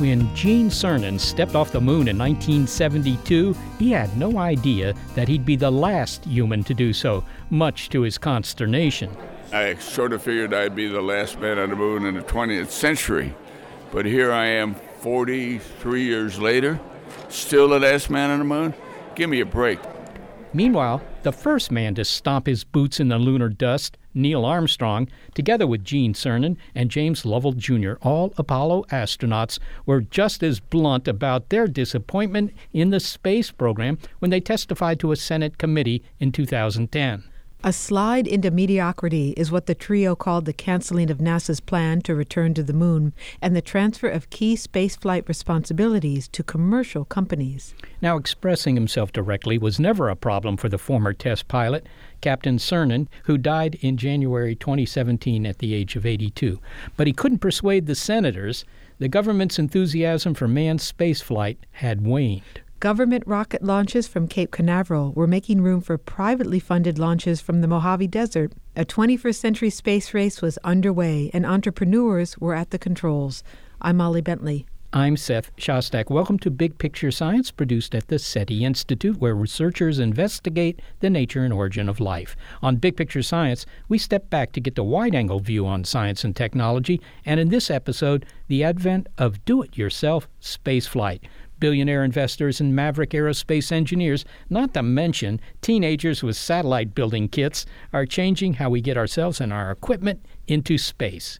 When Gene Cernan stepped off the moon in 1972, he had no idea that he'd be the last human to do so, much to his consternation. I sort of figured I'd be the last man on the moon in the 20th century, but here I am 43 years later, still the last man on the moon? Give me a break. Meanwhile, the first man to stomp his boots in the lunar dust, Neil Armstrong, together with Gene Cernan and James Lovell Jr., all Apollo astronauts, were just as blunt about their disappointment in the space program when they testified to a Senate committee in 2010. A slide into mediocrity is what the trio called the canceling of NASA's plan to return to the moon and the transfer of key spaceflight responsibilities to commercial companies. Now, expressing himself directly was never a problem for the former test pilot, Captain Cernan, who died in January 2017 at the age of 82. But he couldn't persuade the senators. The government's enthusiasm for manned spaceflight had waned. Government rocket launches from Cape Canaveral were making room for privately funded launches from the Mojave Desert. A 21st century space race was underway, and entrepreneurs were at the controls. I'm Molly Bentley. I'm Seth Shostak. Welcome to Big Picture Science, produced at the SETI Institute, where researchers investigate the nature and origin of life. On Big Picture Science, we step back to get the wide-angle view on science and technology, and in this episode, the advent of do-it-yourself spaceflight. Billionaire investors and maverick aerospace engineers, not to mention teenagers with satellite building kits, are changing how we get ourselves and our equipment into space.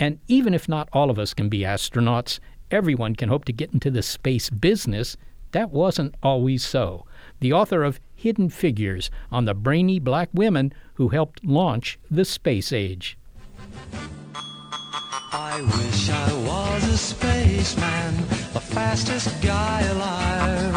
And even if not all of us can be astronauts, everyone can hope to get into the space business. That wasn't always so. The author of Hidden Figures on the brainy black women who helped launch the space age. I wish I was a spaceman, the fastest guy alive.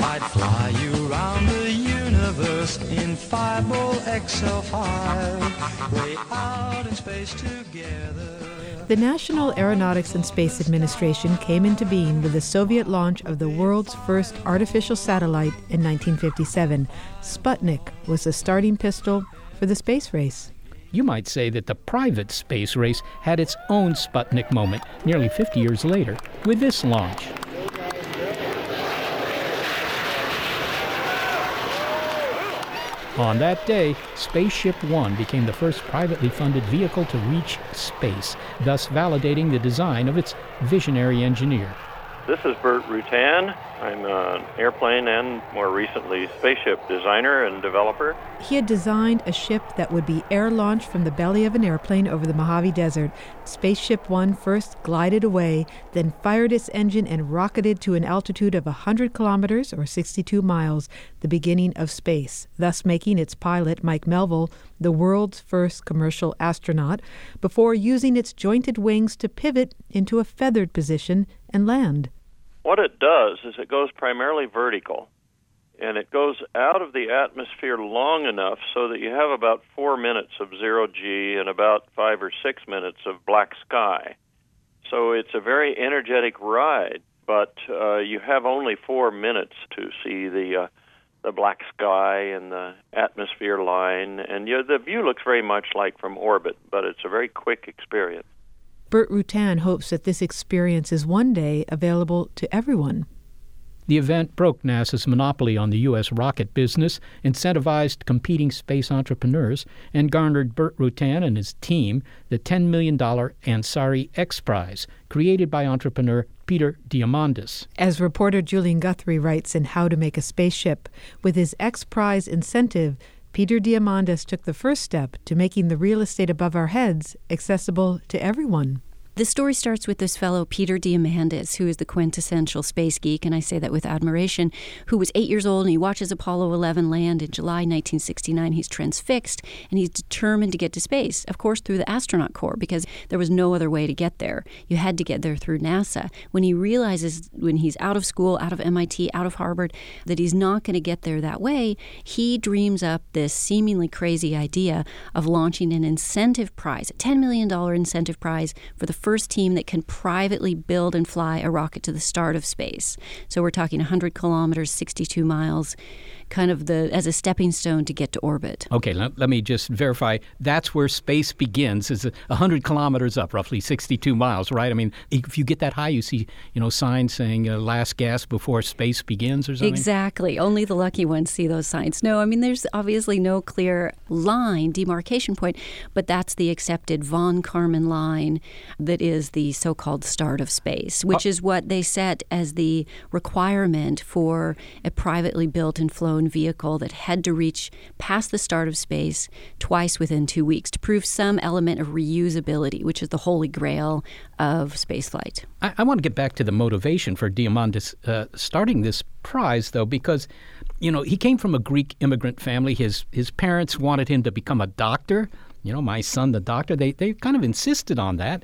I'd fly you around the universe in Fireball XL5, way out in space together. The National Aeronautics and Space Administration came into being with the Soviet launch of the world's first artificial satellite in 1957. Sputnik was the starting pistol for the space race. You might say that the private space race had its own Sputnik moment nearly 50 years later with this launch. On that day, Spaceship One became the first privately funded vehicle to reach space, thus validating the design of its visionary engineer. This is Burt Rutan. I'm an airplane and, more recently, spaceship designer and developer. He had designed a ship that would be air-launched from the belly of an airplane over the Mojave Desert. Spaceship One first glided away, then fired its engine and rocketed to an altitude of 100 kilometers, or 62 miles, the beginning of space, thus making its pilot, Mike Melville, the world's first commercial astronaut, before using its jointed wings to pivot into a feathered position and land. What it does is it goes primarily vertical, and it goes out of the atmosphere long enough so that you have about 4 minutes of zero G and about 5 or 6 minutes of black sky. So it's a very energetic ride, but you have only 4 minutes to see the black sky and the atmosphere line, and the view looks very much like from orbit, but it's a very quick experience. Burt Rutan hopes that this experience is one day available to everyone. The event broke NASA's monopoly on the U.S. rocket business, incentivized competing space entrepreneurs, and garnered Burt Rutan and his team the $10 million Ansari X Prize, created by entrepreneur Peter Diamandis. As reporter Julian Guthrie writes in How to Make a Spaceship, with his X Prize incentive, Peter Diamandis took the first step to making the real estate above our heads accessible to everyone. The story starts with this fellow, Peter Diamandis, who is the quintessential space geek, and I say that with admiration, who was 8 years old, and he watches Apollo 11 land in July 1969. He's transfixed, and he's determined to get to space, of course, through the astronaut corps, because there was no other way to get there. You had to get there through NASA. When he realizes, when he's out of school, out of MIT, out of Harvard, that he's not going to get there that way, he dreams up this seemingly crazy idea of launching an incentive prize, a $10 million incentive prize for the first team that can privately build and fly a rocket to the start of space. So we're talking 100 kilometers, 62 miles, kind of as a stepping stone to get to orbit. Okay, let me just verify. That's where space begins, is 100 kilometers up, roughly 62 miles, right? I mean, if you get that high, you see, signs saying last gasp before space begins or something? Exactly. Only the lucky ones see those signs. No, I mean, there's obviously no clear line, demarcation point, but that's the accepted von Karman line that is the so-called start of space, which is what they set as the requirement for a privately built and flown vehicle that had to reach past the start of space twice within 2 weeks to prove some element of reusability, which is the holy grail of spaceflight. I want to get back to the motivation for Diamandis starting this prize, though, because he came from a Greek immigrant family. His parents wanted him to become a doctor. My son, the doctor, they kind of insisted on that.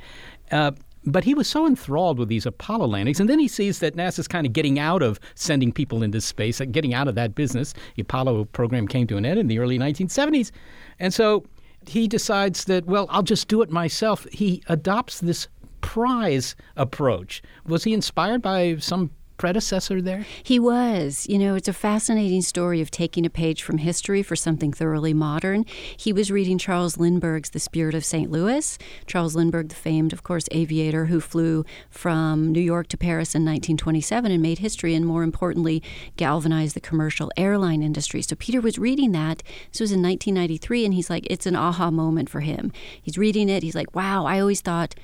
But he was so enthralled with these Apollo landings. And then he sees that NASA's kind of getting out of sending people into space, getting out of that business. The Apollo program came to an end in the early 1970s. And so he decides that, well, I'll just do it myself. He adopts this prize approach. Was he inspired by some predecessor there? He was. It's a fascinating story of taking a page from history for something thoroughly modern. He was reading Charles Lindbergh's The Spirit of St. Louis. Charles Lindbergh, the famed, of course, aviator who flew from New York to Paris in 1927 and made history and, more importantly, galvanized the commercial airline industry. So Peter was reading that. This was in 1993, and he's like, it's an aha moment for him. He's reading it. He's like, wow, I always thought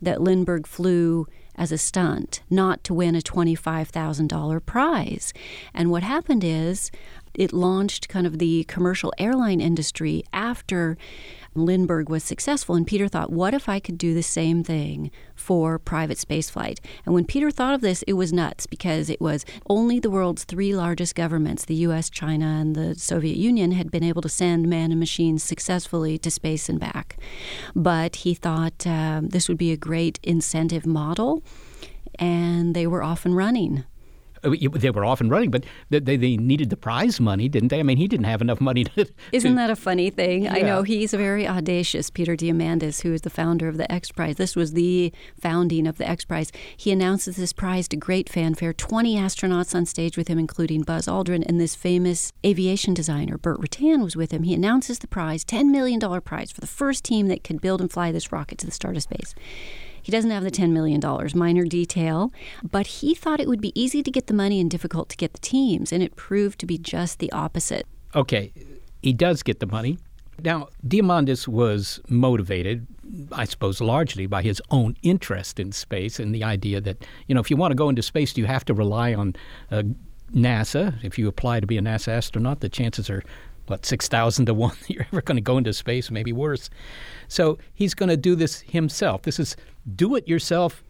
that Lindbergh flew as a stunt, not to win a $25,000 prize. And what happened is it launched kind of the commercial airline industry after Lindbergh was successful. And Peter thought, what if I could do the same thing for private spaceflight? And when Peter thought of this, it was nuts, because it was only the world's three largest governments, the U.S., China, and the Soviet Union, had been able to send man and machines successfully to space and back. But he thought this would be a great incentive model, and they were off and running. They were off and running, but they needed the prize money, didn't they? I mean, he didn't have enough money to... Isn't that a funny thing? Yeah. I know. He's a very audacious, Peter Diamandis, who is the founder of the X Prize. This was the founding of the X Prize. He announces this prize to great fanfare, 20 astronauts on stage with him, including Buzz Aldrin, and this famous aviation designer, Burt Rutan, was with him. He announces the prize, $10 million prize for the first team that could build and fly this rocket to the start of space. He doesn't have the $10 million, minor detail, but he thought it would be easy to get the money and difficult to get the teams, and it proved to be just the opposite. Okay, he does get the money. Now, Diamandis was motivated, I suppose, largely by his own interest in space and the idea that, if you want to go into space, you have to rely on NASA. If you apply to be a NASA astronaut, the chances are 6,000 to 1 that you're ever going to go into space, maybe worse. So he's going to do this himself. This is do-it-yourself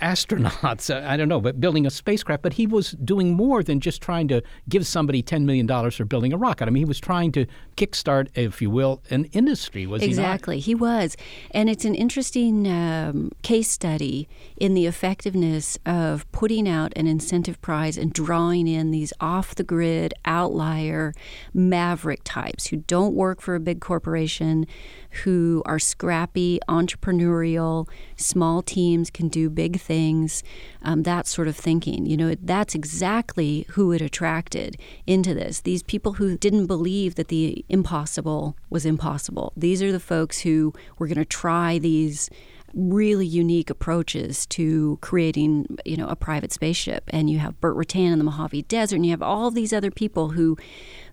astronauts, I don't know, but building a spacecraft. But he was doing more than just trying to give somebody $10 million for building a rocket. I mean, he was trying to kickstart, if you will, an industry, was he not? Exactly, he was. And it's an interesting case study in the effectiveness of putting out an incentive prize and drawing in these off-the-grid, outlier, maverick types who don't work for a big corporation, who are scrappy, entrepreneurial, small teams can do big things, that sort of thinking. That's exactly who it attracted into this. These people who didn't believe that the impossible was impossible. These are the folks who were going to try these really unique approaches to creating, you know, a private spaceship. And you have Burt Rutan in the Mojave Desert, and you have all these other people who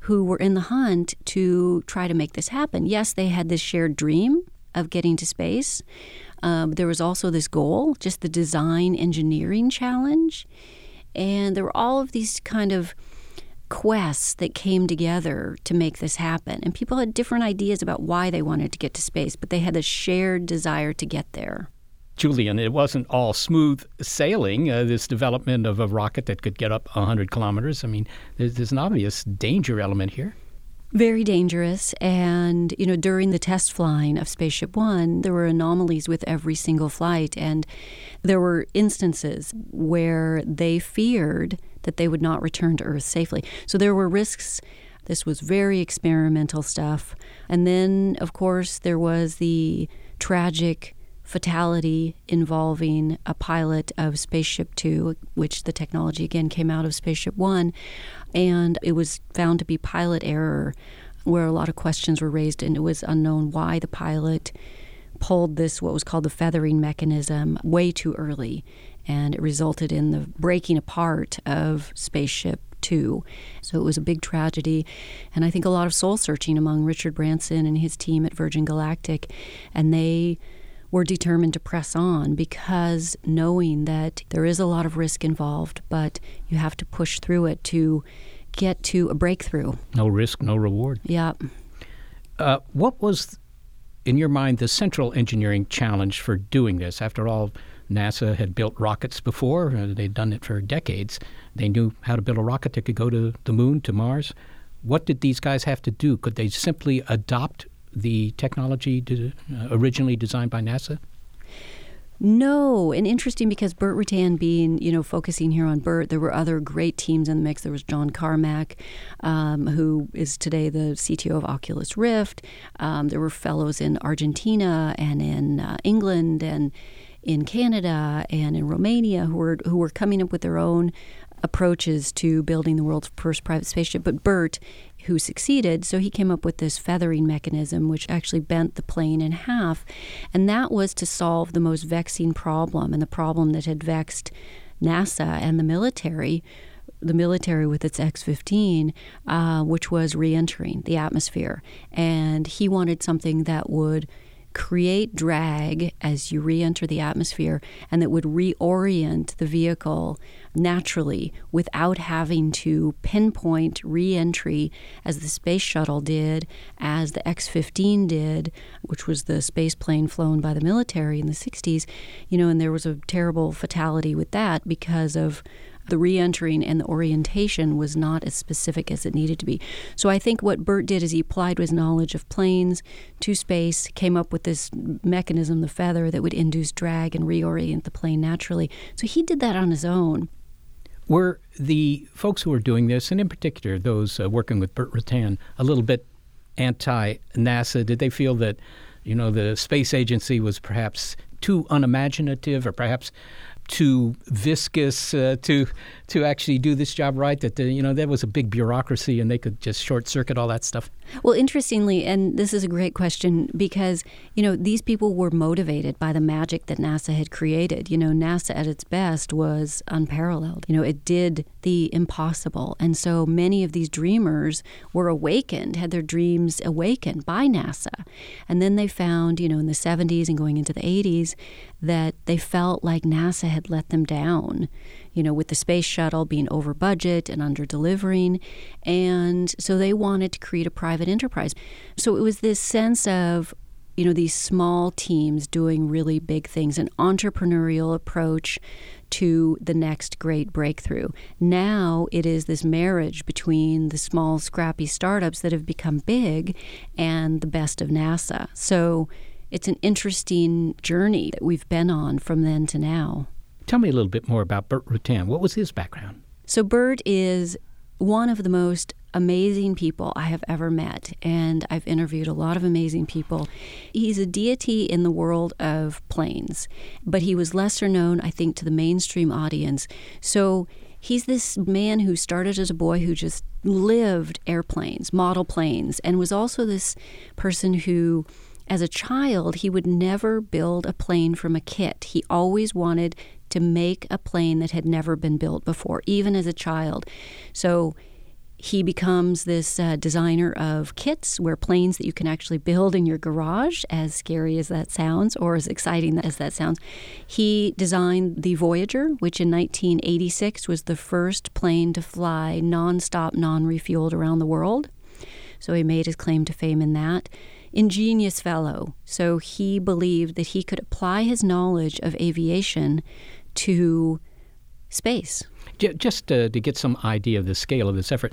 were in the hunt to try to make this happen. Yes, they had this shared dream of getting to space. There was also this goal, just the design engineering challenge. And there were all of these kind of quests that came together to make this happen. And people had different ideas about why they wanted to get to space, but they had a shared desire to get there. Julian, it wasn't all smooth sailing, this development of a rocket that could get up 100 kilometers. I mean, there's an obvious danger element here. Very dangerous. And, you know, during the test flying of Spaceship One, there were anomalies with every single flight. And there were instances where they feared that they would not return to Earth safely. So there were risks. This was very experimental stuff. And then, of course, there was the tragic fatality involving a pilot of Spaceship Two, which the technology again came out of Spaceship One, and it was found to be pilot error, where a lot of questions were raised, and it was unknown why the pilot pulled this, what was called the feathering mechanism, way too early, and it resulted in the breaking apart of Spaceship Two. So it was a big tragedy, and I think a lot of soul searching among Richard Branson and his team at Virgin Galactic, and they were determined to press on, because knowing that there is a lot of risk involved, but you have to push through it to get to a breakthrough. No risk, no reward. Yeah. What was, in your mind, the central engineering challenge for doing this? After all, NASA had built rockets before. They'd done it for decades. They knew how to build a rocket that could go to the moon, to Mars. What did these guys have to do? Could they simply adopt the technology originally designed by NASA? No, and interesting, because Burt Rutan being, you know, focusing here on Burt, there were other great teams in the mix. There was John Carmack, who is today the CTO of Oculus Rift. There were fellows in Argentina and in England and in Canada and in Romania who were coming up with their own approaches to building the world's first private spaceship. But Burt, who succeeded, so he came up with this feathering mechanism, which actually bent the plane in half. And that was to solve the most vexing problem, and the problem that had vexed NASA and the military with its X-15, which was re-entering the atmosphere. And he wanted something that would create drag as you re-enter the atmosphere, and that would reorient the vehicle naturally without having to pinpoint re-entry as the space shuttle did, as the X-15 did, which was the space plane flown by the military in the 60s, you know, and there was a terrible fatality with that because of the re-entering, and the orientation was not as specific as it needed to be. So I think what Burt did is he applied his knowledge of planes to space, came up with this mechanism, the feather, that would induce drag and reorient the plane naturally. So he did that on his own. Were the folks who were doing this, and in particular those working with Burt Rutan, a little bit anti-NASA? Did they feel that, you know, the space agency was perhaps too unimaginative, or perhaps too viscous to actually do this job right, that you know, there was a big bureaucracy and they could just short-circuit all that stuff? Well, interestingly, and this is a great question, because, you know, these people were motivated by the magic that NASA had created. You know, NASA at its best was unparalleled. You know, it did the impossible. And so many of these dreamers were awakened, had their dreams awakened by NASA. And then they found, you know, in the 70s and going into the 80s, that they felt like NASA had let them down, you know, with the space shuttle being over budget and under delivering. And so they wanted to create a private enterprise. So it was this sense of, you know, these small teams doing really big things, an entrepreneurial approach to the next great breakthrough. Now it is this marriage between the small, scrappy startups that have become big and the best of NASA. So it's an interesting journey that we've been on from then to now. Tell me a little bit more about Burt Rutan. What was his background? So Burt is one of the most amazing people I have ever met, and I've interviewed a lot of amazing people. He's a deity in the world of planes, but he was lesser known, I think, to the mainstream audience. So he's this man who started as a boy who just lived airplanes, model planes, and was also this person who As a child, he would never build a plane from a kit. He always wanted to make a plane that had never been built before, even as a child. So he becomes this designer of kits, where planes that you can actually build in your garage, as scary as that sounds, or as exciting as that sounds. He designed the Voyager, which in 1986 was the first plane to fly nonstop, non-refueled around the world. So he made his claim to fame in that. Ingenious fellow. So he believed that he could apply his knowledge of aviation to space. Just to get some idea of the scale of this effort,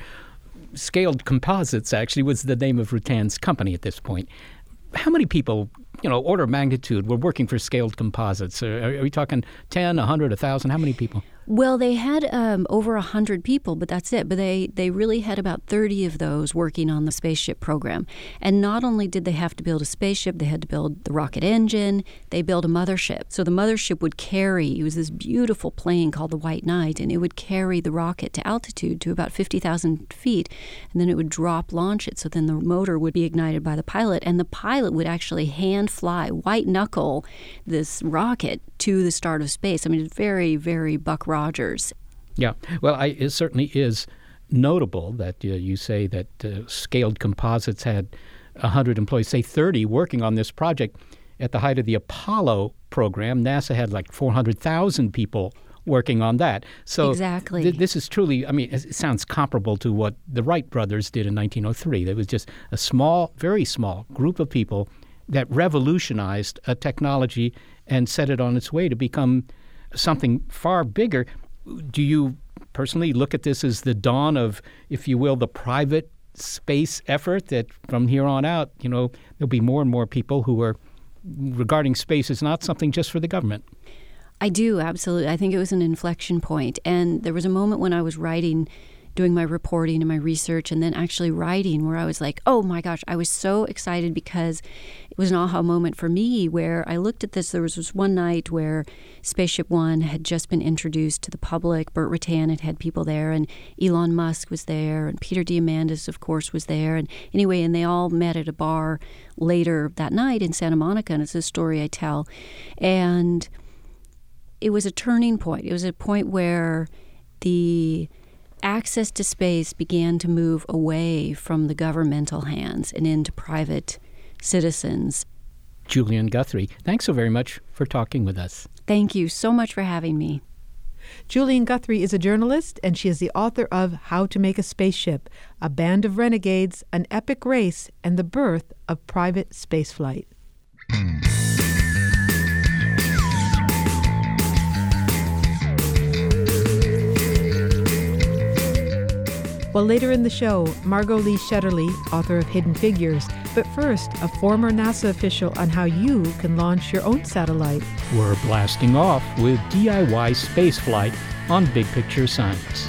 Scaled Composites actually was the name of Rutan's company at this point. How many people, order of magnitude, were working for Scaled Composites? Are we talking 10, 100, 1,000? How many people? Well, they had over 100 people, but that's it. But they really had about 30 of those working on the spaceship program. And not only did they have to build a spaceship, they had to build the rocket engine. They built a mothership. So the mothership would carry, it was this beautiful plane called the White Knight, and it would carry the rocket to altitude to about 50,000 feet, and then it would drop launch it. So then the motor would be ignited by the pilot, and the pilot would actually hand fly, white knuckle, this rocket to the start of space. I mean, it's very, very Buck Rogers. Yeah. Well, it certainly is notable that you say that Scaled Composites had 100 employees, say 30, working on this project. At the height of the Apollo program, NASA had like 400,000 people working on that. So exactly. This is truly, it sounds comparable to what the Wright brothers did in 1903. It was just a small, very small group of people that revolutionized a technology and set it on its way to become something far bigger. Do you personally look at this as the dawn of, if you will, the private space effort, that from here on out, there'll be more and more people who are regarding space as not something just for the government? I do, absolutely. I think it was an inflection point. And there was a moment when I was writing, doing my reporting and my research, and then actually writing, where I was like, oh my gosh, I was so excited, because it was an aha moment for me, where I looked at this. There was this one night where Spaceship One had just been introduced to the public. Burt Rutan had people there, and Elon Musk was there, and Peter Diamandis, of course, was there. And anyway, and they all met at a bar later that night in Santa Monica, and it's a story I tell. And it was a turning point. It was a point where the access to space began to move away from the governmental hands and into private citizens. Julian Guthrie, thanks so very much for talking with us. Thank you so much for having me. Julian Guthrie is a journalist, and she is the author of How to Make a Spaceship, A Band of Renegades, An Epic Race, and the Birth of Private Spaceflight. Well, later in the show, Margot Lee Shetterly, author of Hidden Figures. But first, a former NASA official on how you can launch your own satellite. We're blasting off with DIY spaceflight on Big Picture Science.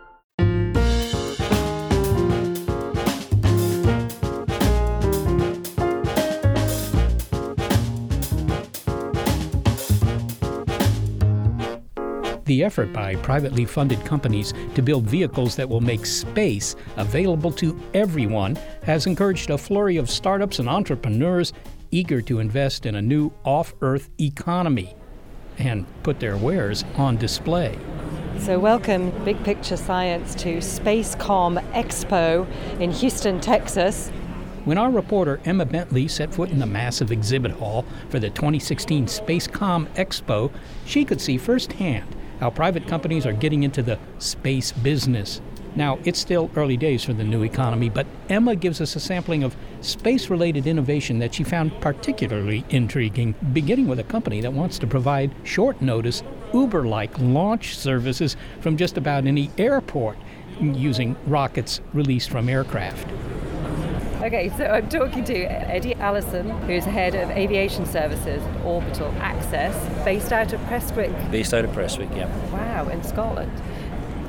The effort by privately funded companies to build vehicles that will make space available to everyone has encouraged a flurry of startups and entrepreneurs eager to invest in a new off-Earth economy and put their wares on display. So welcome, Big Picture Science, to Spacecom Expo in Houston, Texas. When our reporter Emma Bentley set foot in the massive exhibit hall for the 2016 Spacecom Expo, she could see firsthand how private companies are getting into the space business. Now, it's still early days for the new economy, but Emma gives us a sampling of space-related innovation that she found particularly intriguing, beginning with a company that wants to provide short-notice, Uber-like launch services from just about any airport using rockets released from aircraft. Okay, so I'm talking to Eddie Allison, who's head of aviation services at Orbital Access, based out of Prestwick. Based out of Prestwick, yeah. Wow, in Scotland.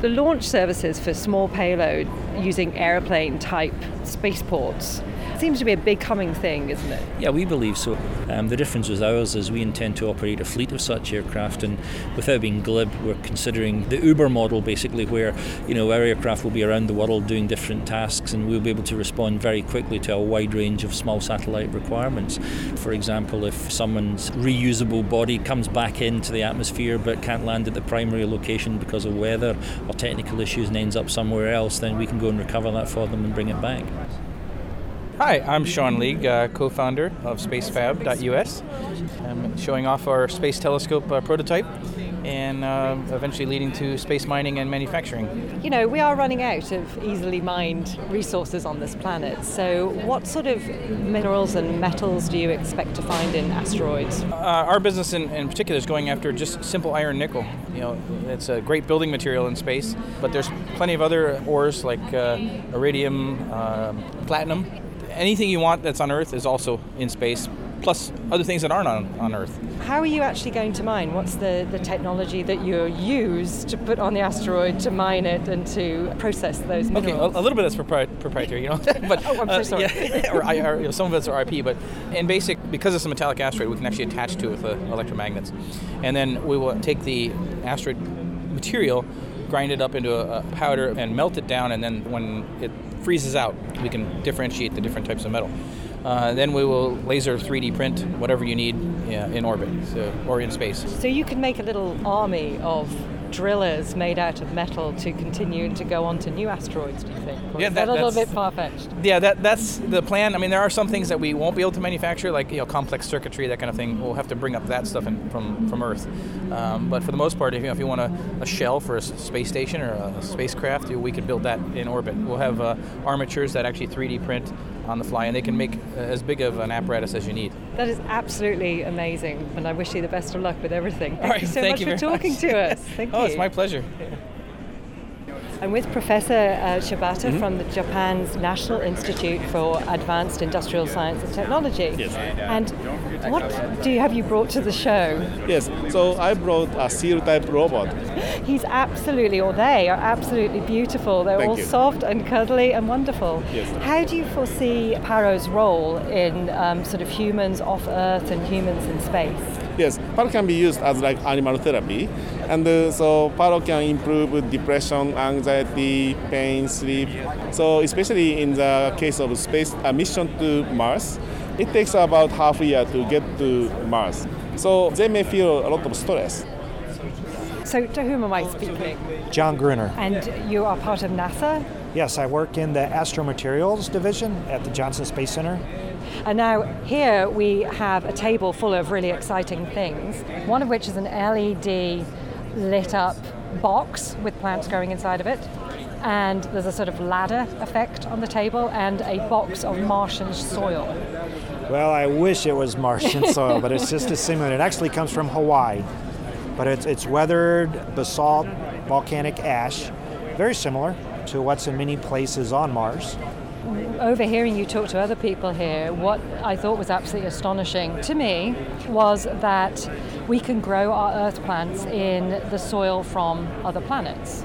The launch services for small payload using airplane-type spaceports seems to be a big coming thing, isn't it? Yeah, we believe so. The difference with ours is we intend to operate a fleet of such aircraft, and without being glib, we're considering the Uber model, basically, where our aircraft will be around the world doing different tasks, and we'll be able to respond very quickly to a wide range of small satellite requirements. For example, if someone's reusable body comes back into the atmosphere but can't land at the primary location because of weather or technical issues and ends up somewhere else, then we can go and recover that for them and bring it back. Hi, I'm Sean League, co-founder of spacefab.us. I'm showing off our space telescope prototype and eventually leading to space mining and manufacturing. You know, we are running out of easily mined resources on this planet, so what sort of minerals and metals do you expect to find in asteroids? Our business in particular is going after just simple iron nickel. It's a great building material in space, but there's plenty of other ores like iridium, platinum. Anything you want that's on Earth is also in space, plus other things that aren't on Earth. How are you actually going to mine? What's the technology that you use to put on the asteroid to mine it and to process those minerals? Okay, a little bit that's proprietary, but oh, I'm so sorry. Yeah, or some of it's our IP, but in basic, because it's a metallic asteroid, we can actually attach to it with electromagnets. And then we will take the asteroid material, grind it up into a powder and melt it down, and then when it freezes out, we can differentiate the different types of metal. Then we will laser 3D print whatever you need in orbit or in space. So you can make a little army of drillers made out of metal to continue to go on to new asteroids, do you think? Or is that a little bit far-fetched? Yeah, that's the plan. I mean, there are some things that we won't be able to manufacture, like complex circuitry, that kind of thing. We'll have to bring up that stuff from Earth. But for the most part, if you want a shell for a space station or a spacecraft, we can build that in orbit. We'll have armatures that actually 3D print on the fly, and they can make as big of an apparatus as you need. That is absolutely amazing, and I wish you the best of luck with everything. Thank you so much for talking to us. Thank you. Oh, it's my pleasure. I'm with Professor Shibata from the Japan's National Institute for Advanced Industrial Science and Technology. Yes. And what have you brought to the show? Yes, so I brought a seal-type robot. He's absolutely, or they are absolutely beautiful. They're soft and cuddly and wonderful. Yes. How do you foresee Paro's role in sort of humans off Earth and humans in space? Yes, Paro can be used as like animal therapy, and so Paro can improve depression, anxiety, pain, sleep. So especially in the case of space, a mission to Mars, it takes about half a year to get to Mars. So they may feel a lot of stress. So to whom am I speaking? John Gruner. And you are part of NASA? Yes, I work in the Astromaterials Division at the Johnson Space Center. And now here we have a table full of really exciting things, one of which is an LED lit up box with plants growing inside of it. And there's a sort of ladder effect on the table and a box of Martian soil. Well, I wish it was Martian soil, but it's just a simulator. It actually comes from Hawaii, but it's weathered basalt volcanic ash, very similar to what's in many places on Mars. Overhearing you talk to other people here, what I thought was absolutely astonishing to me was that we can grow our Earth plants in the soil from other planets.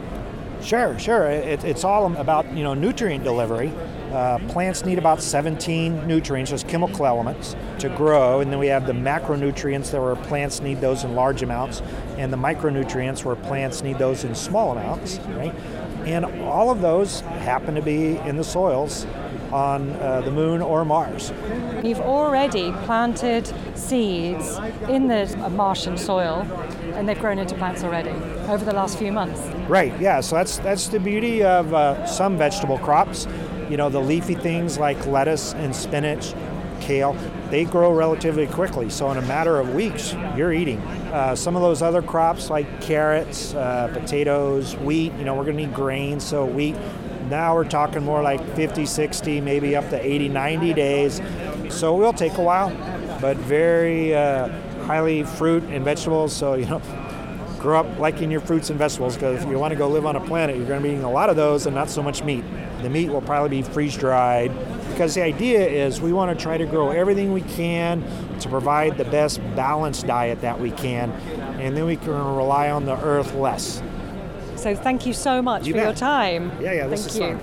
Sure. It's all about nutrient delivery. Plants need about 17 nutrients, those chemical elements, to grow, and then we have the macronutrients that where plants need those in large amounts, and the micronutrients where plants need those in small amounts, right? And all of those happen to be in the soils on the moon or Mars. You've already planted seeds in the Martian soil, and they've grown into plants already over the last few months. Right, yeah, so that's the beauty of some vegetable crops. The leafy things like lettuce and spinach kale, they grow relatively quickly. So in a matter of weeks, you're eating. Some of those other crops like carrots, potatoes, wheat, we're going to need grains, so wheat. Now we're talking more like 50, 60, maybe up to 80, 90 days. So it will take a while, but very highly fruit and vegetables. So, grow up liking your fruits and vegetables, because if you want to go live on a planet, you're going to be eating a lot of those and not so much meat. The meat will probably be freeze-dried, because the idea is we want to try to grow everything we can to provide the best balanced diet that we can, and then we can rely on the Earth less. So thank you so much for your time. Yeah, this is fun.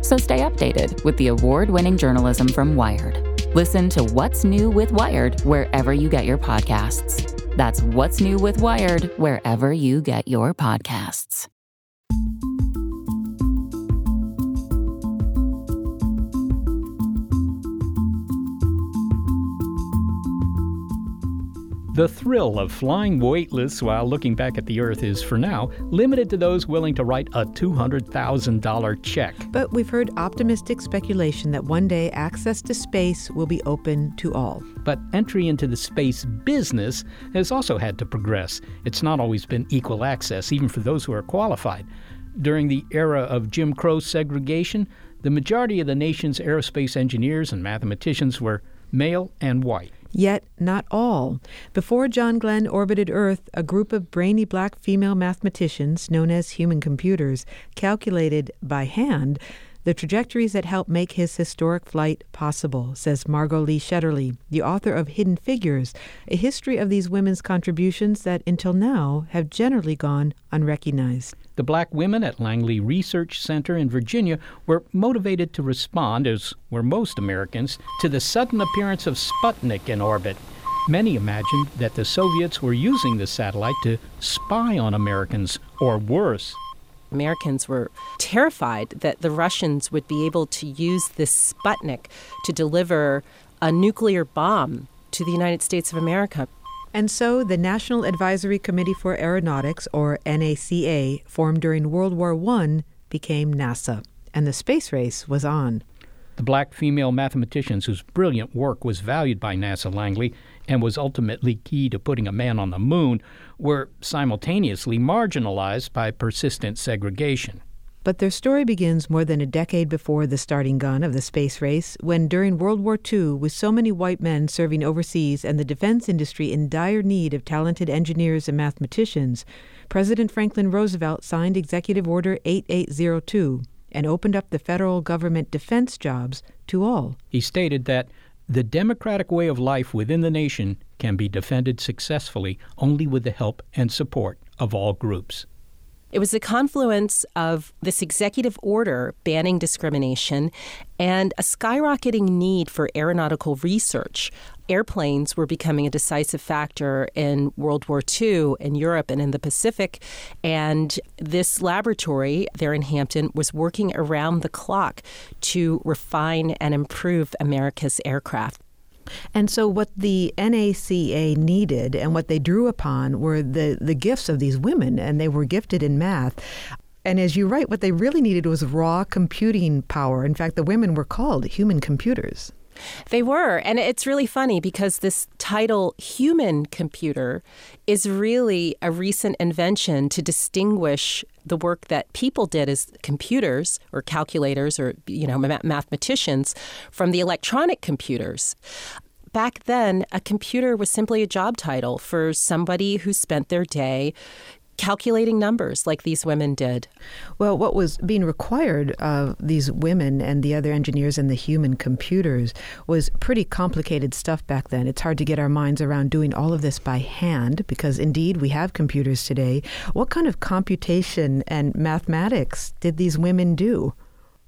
So stay updated with the award-winning journalism from Wired. Listen to What's New with Wired wherever you get your podcasts. That's What's New with Wired wherever you get your podcasts. The thrill of flying weightless while looking back at the Earth is, for now, limited to those willing to write a $200,000 check. But we've heard optimistic speculation that one day access to space will be open to all. But entry into the space business has also had to progress. It's not always been equal access, even for those who are qualified. During the era of Jim Crow segregation, the majority of the nation's aerospace engineers and mathematicians were male and white. Yet not all. Before John Glenn orbited Earth, a group of brainy black female mathematicians, known as human computers, calculated by hand the trajectories that helped make his historic flight possible, says Margot Lee Shetterly, the author of Hidden Figures, a history of these women's contributions that until now have generally gone unrecognized. The black women at Langley Research Center in Virginia were motivated to respond, as were most Americans, to the sudden appearance of Sputnik in orbit. Many imagined that the Soviets were using the satellite to spy on Americans, or worse. Americans were terrified that the Russians would be able to use this Sputnik to deliver a nuclear bomb to the United States of America. And so the National Advisory Committee for Aeronautics, or NACA, formed during World War I, became NASA, and the space race was on. The black female mathematicians whose brilliant work was valued by NASA Langley and was ultimately key to putting a man on the moon were simultaneously marginalized by persistent segregation. But their story begins more than a decade before the starting gun of the space race, when during World War II, with so many white men serving overseas and the defense industry in dire need of talented engineers and mathematicians, President Franklin Roosevelt signed Executive Order 8802 and opened up the federal government defense jobs to all. He stated that the democratic way of life within the nation can be defended successfully only with the help and support of all groups. It was the confluence of this executive order banning discrimination and a skyrocketing need for aeronautical research. Airplanes were becoming a decisive factor in World War II in Europe and in the Pacific. And this laboratory there in Hampton was working around the clock to refine and improve America's aircraft. And so what the NACA needed and what they drew upon were the gifts of these women, and they were gifted in math. And as you write, what they really needed was raw computing power. In fact, the women were called human computers. They were. And it's really funny because this title, human computer, is really a recent invention to distinguish the work that people did as computers or calculators or, mathematicians from the electronic computers. Back then, a computer was simply a job title for somebody who spent their day calculating numbers like these women did. Well, what was being required of these women and the other engineers and the human computers was pretty complicated stuff back then. It's hard to get our minds around doing all of this by hand because, indeed, we have computers today. What kind of computation and mathematics did these women do?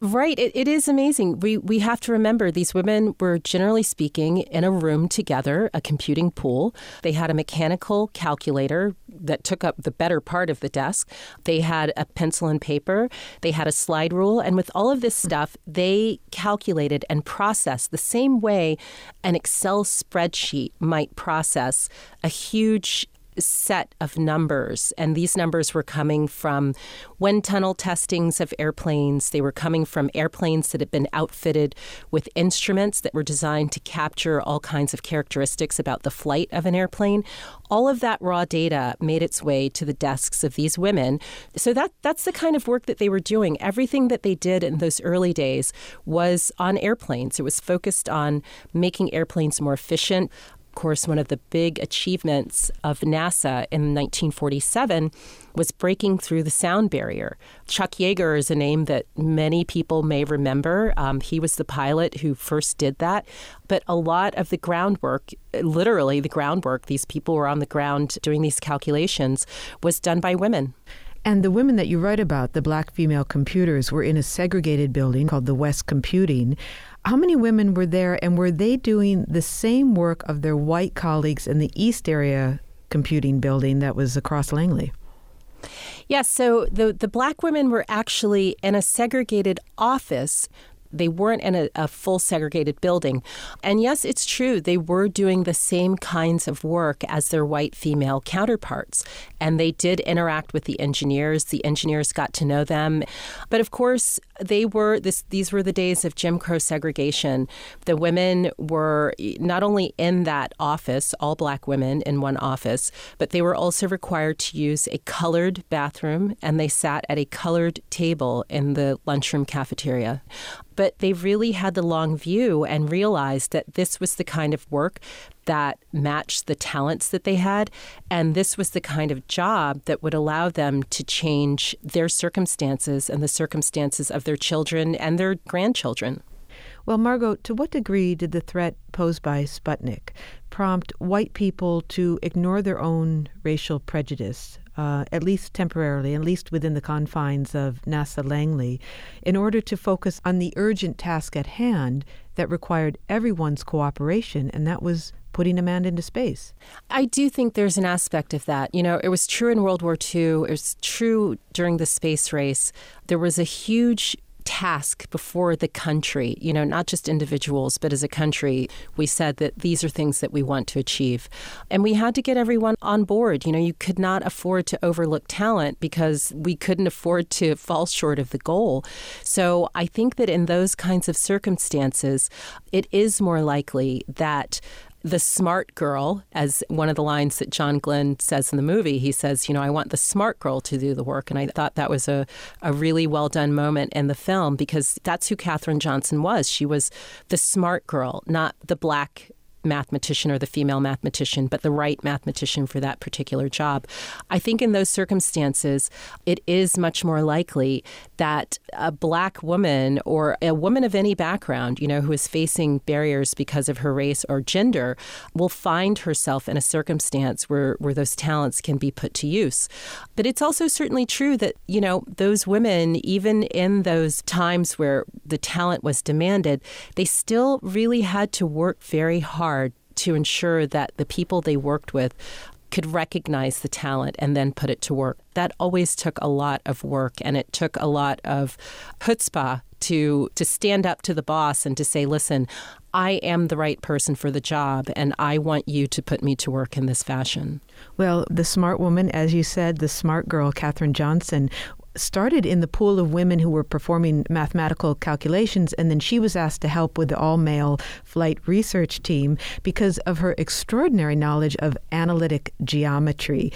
Right. It is amazing. We have to remember these women were, generally speaking, in a room together, a computing pool. They had a mechanical calculator that took up the better part of the desk. They had a pencil and paper. They had a slide rule. And with all of this stuff, they calculated and processed the same way an Excel spreadsheet might process a huge set of numbers, and these numbers were coming from wind tunnel testings of airplanes. They were coming from airplanes that had been outfitted with instruments that were designed to capture all kinds of characteristics about the flight of an airplane. All of that raw data made its way to the desks of these women. So that's the kind of work that they were doing. Everything that they did in those early days was on airplanes. It was focused on making airplanes more efficient. Of course, one of the big achievements of NASA in 1947 was breaking through the sound barrier. Chuck Yeager is a name that many people may remember. He was the pilot who first did that. But a lot of the groundwork, literally the groundwork, these people were on the ground doing these calculations, was done by women. And the women that you write about, the black female computers, were in a segregated building called the West Computing. How many women were there, and were they doing the same work of their white colleagues in the East Area Computing building that was across Langley? Yes, so the black women were actually in a segregated office. They weren't in a full segregated building. And yes, it's true, they were doing the same kinds of work as their white female counterparts. And they did interact with the engineers. The engineers got to know them. But of course, these were the days of Jim Crow segregation. The women were not only in that office, all black women in one office, but they were also required to use a colored bathroom, and they sat at a colored table in the lunchroom cafeteria. But they really had the long view and realized that this was the kind of work that matched the talents that they had. And this was the kind of job that would allow them to change their circumstances and the circumstances of their children and their grandchildren. Well, Margot, to what degree did the threat posed by Sputnik prompt white people to ignore their own racial prejudice? At least temporarily, at least within the confines of NASA Langley, in order to focus on the urgent task at hand that required everyone's cooperation, and that was putting a man into space. I do think there's an aspect of that. You know, it was true in World War II. It was true during the space race. There was a huge task before the country, you know, not just individuals, but as a country, we said that these are things that we want to achieve. And we had to get everyone on board. You know, you could not afford to overlook talent because we couldn't afford to fall short of the goal. So I think that in those kinds of circumstances, it is more likely that the smart girl, as one of the lines that John Glenn says in the movie, he says, you know, I want the smart girl to do the work. And I thought that was a really well done moment in the film, because that's who Katherine Johnson was. She was the smart girl, not the black mathematician or the female mathematician, but the right mathematician for that particular job. I think in those circumstances, it is much more likely that a black woman or a woman of any background, you know, who is facing barriers because of her race or gender, will find herself in a circumstance where those talents can be put to use. But it's also certainly true that, you know, those women, even in those times where the talent was demanded, they still really had to work very hard to ensure that the people they worked with could recognize the talent and then put it to work. That always took a lot of work, and it took a lot of chutzpah to stand up to the boss and to say, listen, I am the right person for the job, and I want you to put me to work in this fashion. Well, the smart woman, as you said, the smart girl, Katherine Johnson, started in the pool of women who were performing mathematical calculations, and then she was asked to help with the all-male flight research team because of her extraordinary knowledge of analytic geometry.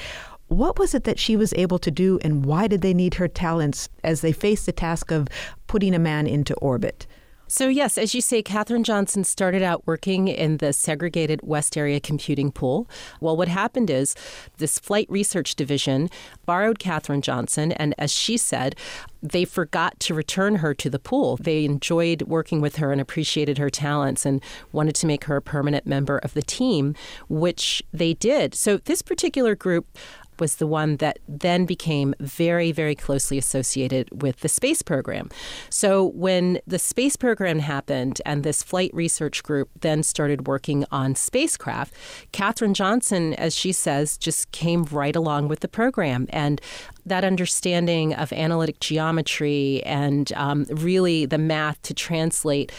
What was it that she was able to do, and why did they need her talents as they faced the task of putting a man into orbit? So yes, as you say, Katherine Johnson started out working in the segregated West Area Computing pool. Well, what happened is this flight research division borrowed Katherine Johnson, and as she said, they forgot to return her to the pool. They enjoyed working with her and appreciated her talents and wanted to make her a permanent member of the team, which they did. So this particular group was the one that then became very, very closely associated with the space program. So when the space program happened and this flight research group then started working on spacecraft, Katherine Johnson, as she says, just came right along with the program. And that understanding of analytic geometry and really the math to translate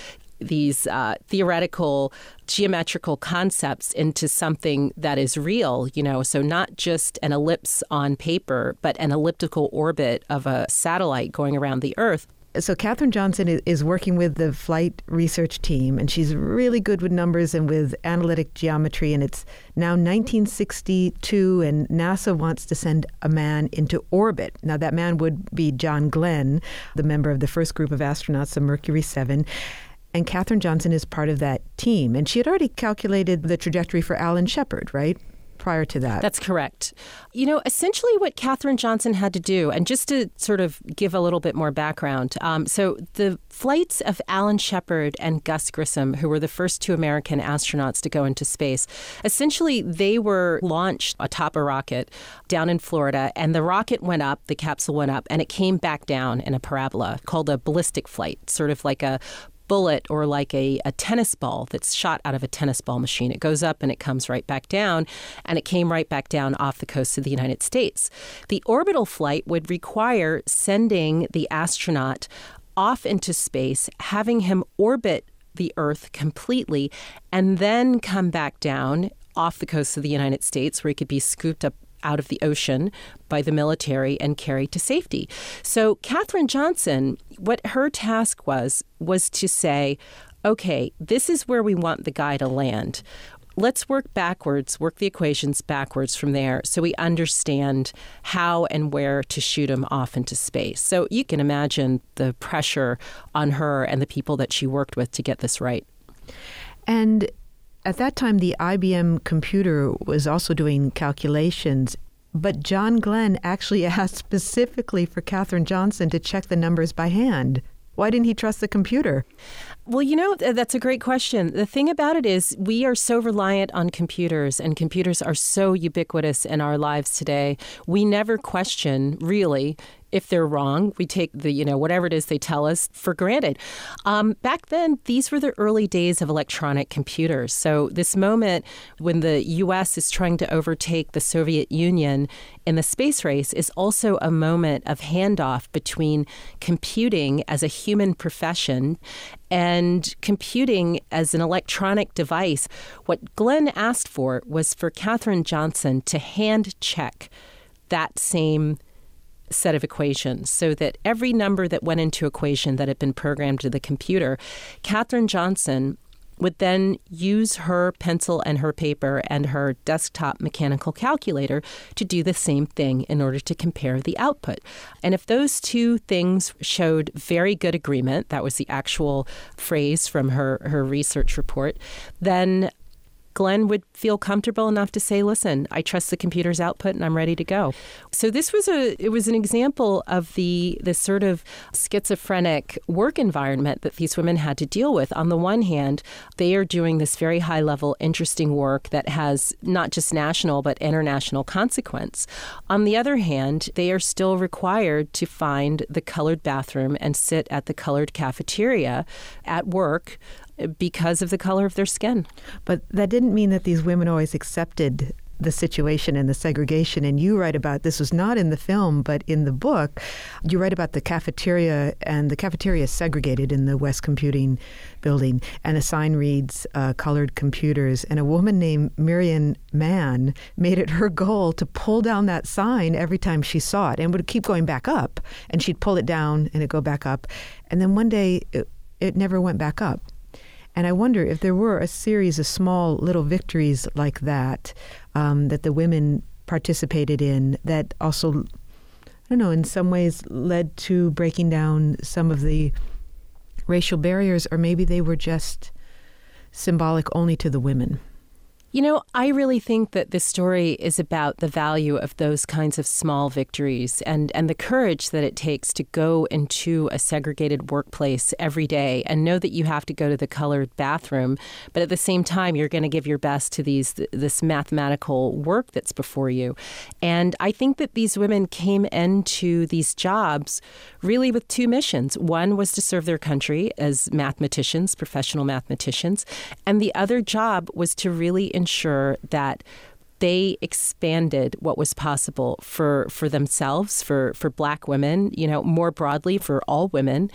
these theoretical geometrical concepts into something that is real, you know, so not just an ellipse on paper, but an elliptical orbit of a satellite going around the Earth. So Katherine Johnson is working with the flight research team, and she's really good with numbers and with analytic geometry, and it's now 1962, and NASA wants to send a man into orbit. Now, that man would be John Glenn, the member of the first group of astronauts of Mercury 7, and Katherine Johnson is part of that team. And she had already calculated the trajectory for Alan Shepard, right? Prior to that. That's correct. You know, essentially what Katherine Johnson had to do, and just to sort of give a little bit more background, so the flights of Alan Shepard and Gus Grissom, who were the first two American astronauts to go into space, essentially they were launched atop a rocket down in Florida, and the rocket went up, the capsule went up, and it came back down in a parabola called a ballistic flight, sort of like a bullet or like a tennis ball that's shot out of a tennis ball machine. It goes up and it comes right back down, and it came right back down off the coast of the United States. The orbital flight would require sending the astronaut off into space, having him orbit the Earth completely, and then come back down off the coast of the United States where he could be scooped up out of the ocean by the military and carried to safety. So Katherine Johnson, what her task was to say, okay, this is where we want the guy to land. Let's work backwards, work the equations backwards from there so we understand how and where to shoot him off into space. So you can imagine the pressure on her and the people that she worked with to get this right. And at that time, the IBM computer was also doing calculations, but John Glenn actually asked specifically for Katherine Johnson to check the numbers by hand. Why didn't he trust the computer? Well, you know, that's a great question. The thing about it is we are so reliant on computers, and computers are so ubiquitous in our lives today. We never question, really, if they're wrong. We take the, you know, whatever it is they tell us for granted. Back then, these were the early days of electronic computers. So this moment when the U.S. is trying to overtake the Soviet Union in the space race is also a moment of handoff between computing as a human profession and computing as an electronic device. What Glenn asked for was for Katherine Johnson to hand check that same set of equations so that every number that went into equation that had been programmed to the computer, Katherine Johnson would then use her pencil and her paper and her desktop mechanical calculator to do the same thing in order to compare the output. And if those two things showed very good agreement, that was the actual phrase from her research report, then Glenn would feel comfortable enough to say, listen, I trust the computer's output and I'm ready to go. So this was an example of the sort of schizophrenic work environment that these women had to deal with. On the one hand, they are doing this very high level, interesting work that has not just national but international consequence. On the other hand, they are still required to find the colored bathroom and sit at the colored cafeteria at work because of the color of their skin. But that didn't mean that these women always accepted the situation and the segregation. And you write about, this was not in the film, but in the book, you write about the cafeteria, and the cafeteria is segregated in the West Computing building. And a sign reads, colored computers. And a woman named Miriam Mann made it her goal to pull down that sign every time she saw it, and would keep going back up. And she'd pull it down and it'd go back up. And then one day, it never went back up. And I wonder if there were a series of small little victories like that, that the women participated in, that also, I don't know, in some ways led to breaking down some of the racial barriers, or maybe they were just symbolic only to the women. You know, I really think that this story is about the value of those kinds of small victories and the courage that it takes to go into a segregated workplace every day and know that you have to go to the colored bathroom, but at the same time, you're going to give your best to this mathematical work that's before you. And I think that these women came into these jobs really with two missions. One was to serve their country as mathematicians, professional mathematicians, and the other job was to really ensure that they expanded what was possible for themselves, for Black women, you know, more broadly for all women,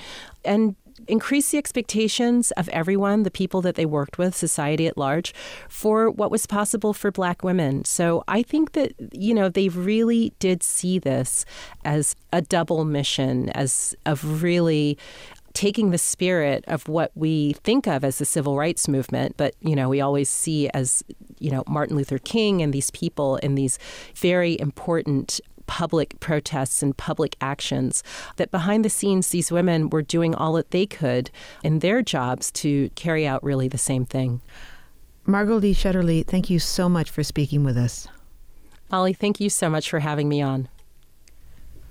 and increase the expectations of everyone, the people that they worked with, society at large, for what was possible for Black women. So I think that, you know, they really did see this as a double mission, as of really taking the spirit of what we think of as the civil rights movement, but, you know, we always see as, you know, Martin Luther King and these people and these very important public protests and public actions, that behind the scenes, these women were doing all that they could in their jobs to carry out really the same thing. Margot Lee Shetterly, thank you so much for speaking with us. Ollie, thank you so much for having me on.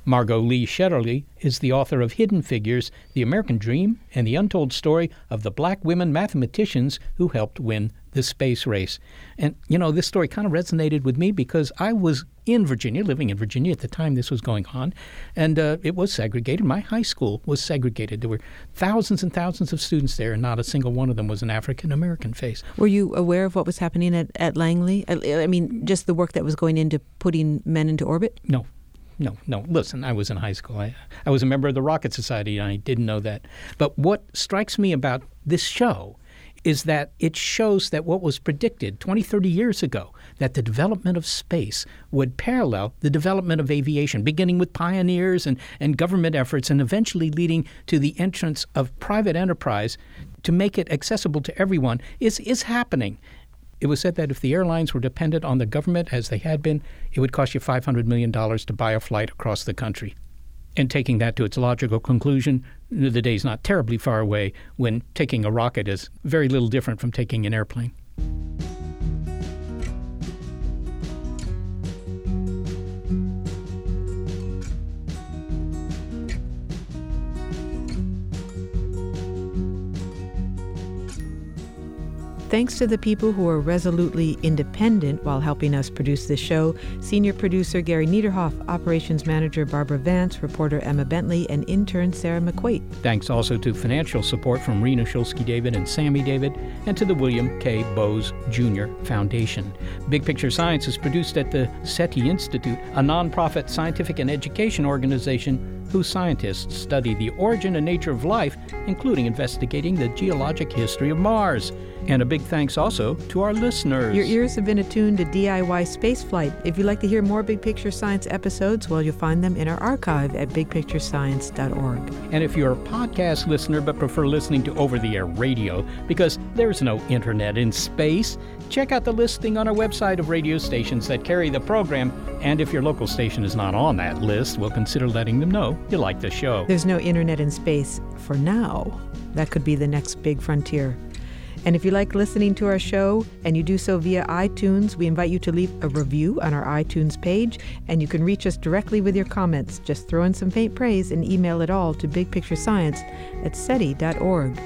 Margot Lee Shetterly is the author of Hidden Figures, The American Dream, and the Untold Story of the Black Women Mathematicians Who Helped Win the Space Race. And, you know, this story kind of resonated with me because I was in Virginia, living in Virginia at the time this was going on, and it was segregated. My high school was segregated. There were thousands and thousands of students there, and not a single one of them was an African-American face. Were you aware of what was happening at Langley? I mean, just the work that was going into putting men into orbit? No. Listen, I was in high school. I was a member of the Rocket Society, and I didn't know that. But what strikes me about this show is that it shows that what was predicted 20, 30 years ago, that the development of space would parallel the development of aviation, beginning with pioneers and government efforts and eventually leading to the entrance of private enterprise to make it accessible to everyone, is happening. It was said that if the airlines were dependent on the government as they had been, it would cost you $500 million to buy a flight across the country. And taking that to its logical conclusion, the day's not terribly far away when taking a rocket is very little different from taking an airplane. Thanks to the people who are resolutely independent while helping us produce this show: senior producer Gary Niederhoff, operations manager Barbara Vance, reporter Emma Bentley, and intern Sarah McQuaid. Thanks also to financial support from Rena Shulsky-David and Sammy David, and to the William K. Bowes Jr. Foundation. Big Picture Science is produced at the SETI Institute, a nonprofit scientific and education organization whose scientists study the origin and nature of life, including investigating the geologic history of Mars. And a big thanks also to our listeners. Your ears have been attuned to DIY Spaceflight. If you'd like to hear more Big Picture Science episodes, well, you'll find them in our archive at bigpicturescience.org. And if you're a podcast listener but prefer listening to over-the-air radio because there's no internet in space, check out the listing on our website of radio stations that carry the program. And if your local station is not on that list, we'll consider letting them know you like the show. There's no internet in space for now. That could be the next big frontier. And if you like listening to our show and you do so via iTunes, we invite you to leave a review on our iTunes page, and you can reach us directly with your comments. Just throw in some faint praise and email it all to bigpicturescience@seti.org.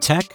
Tech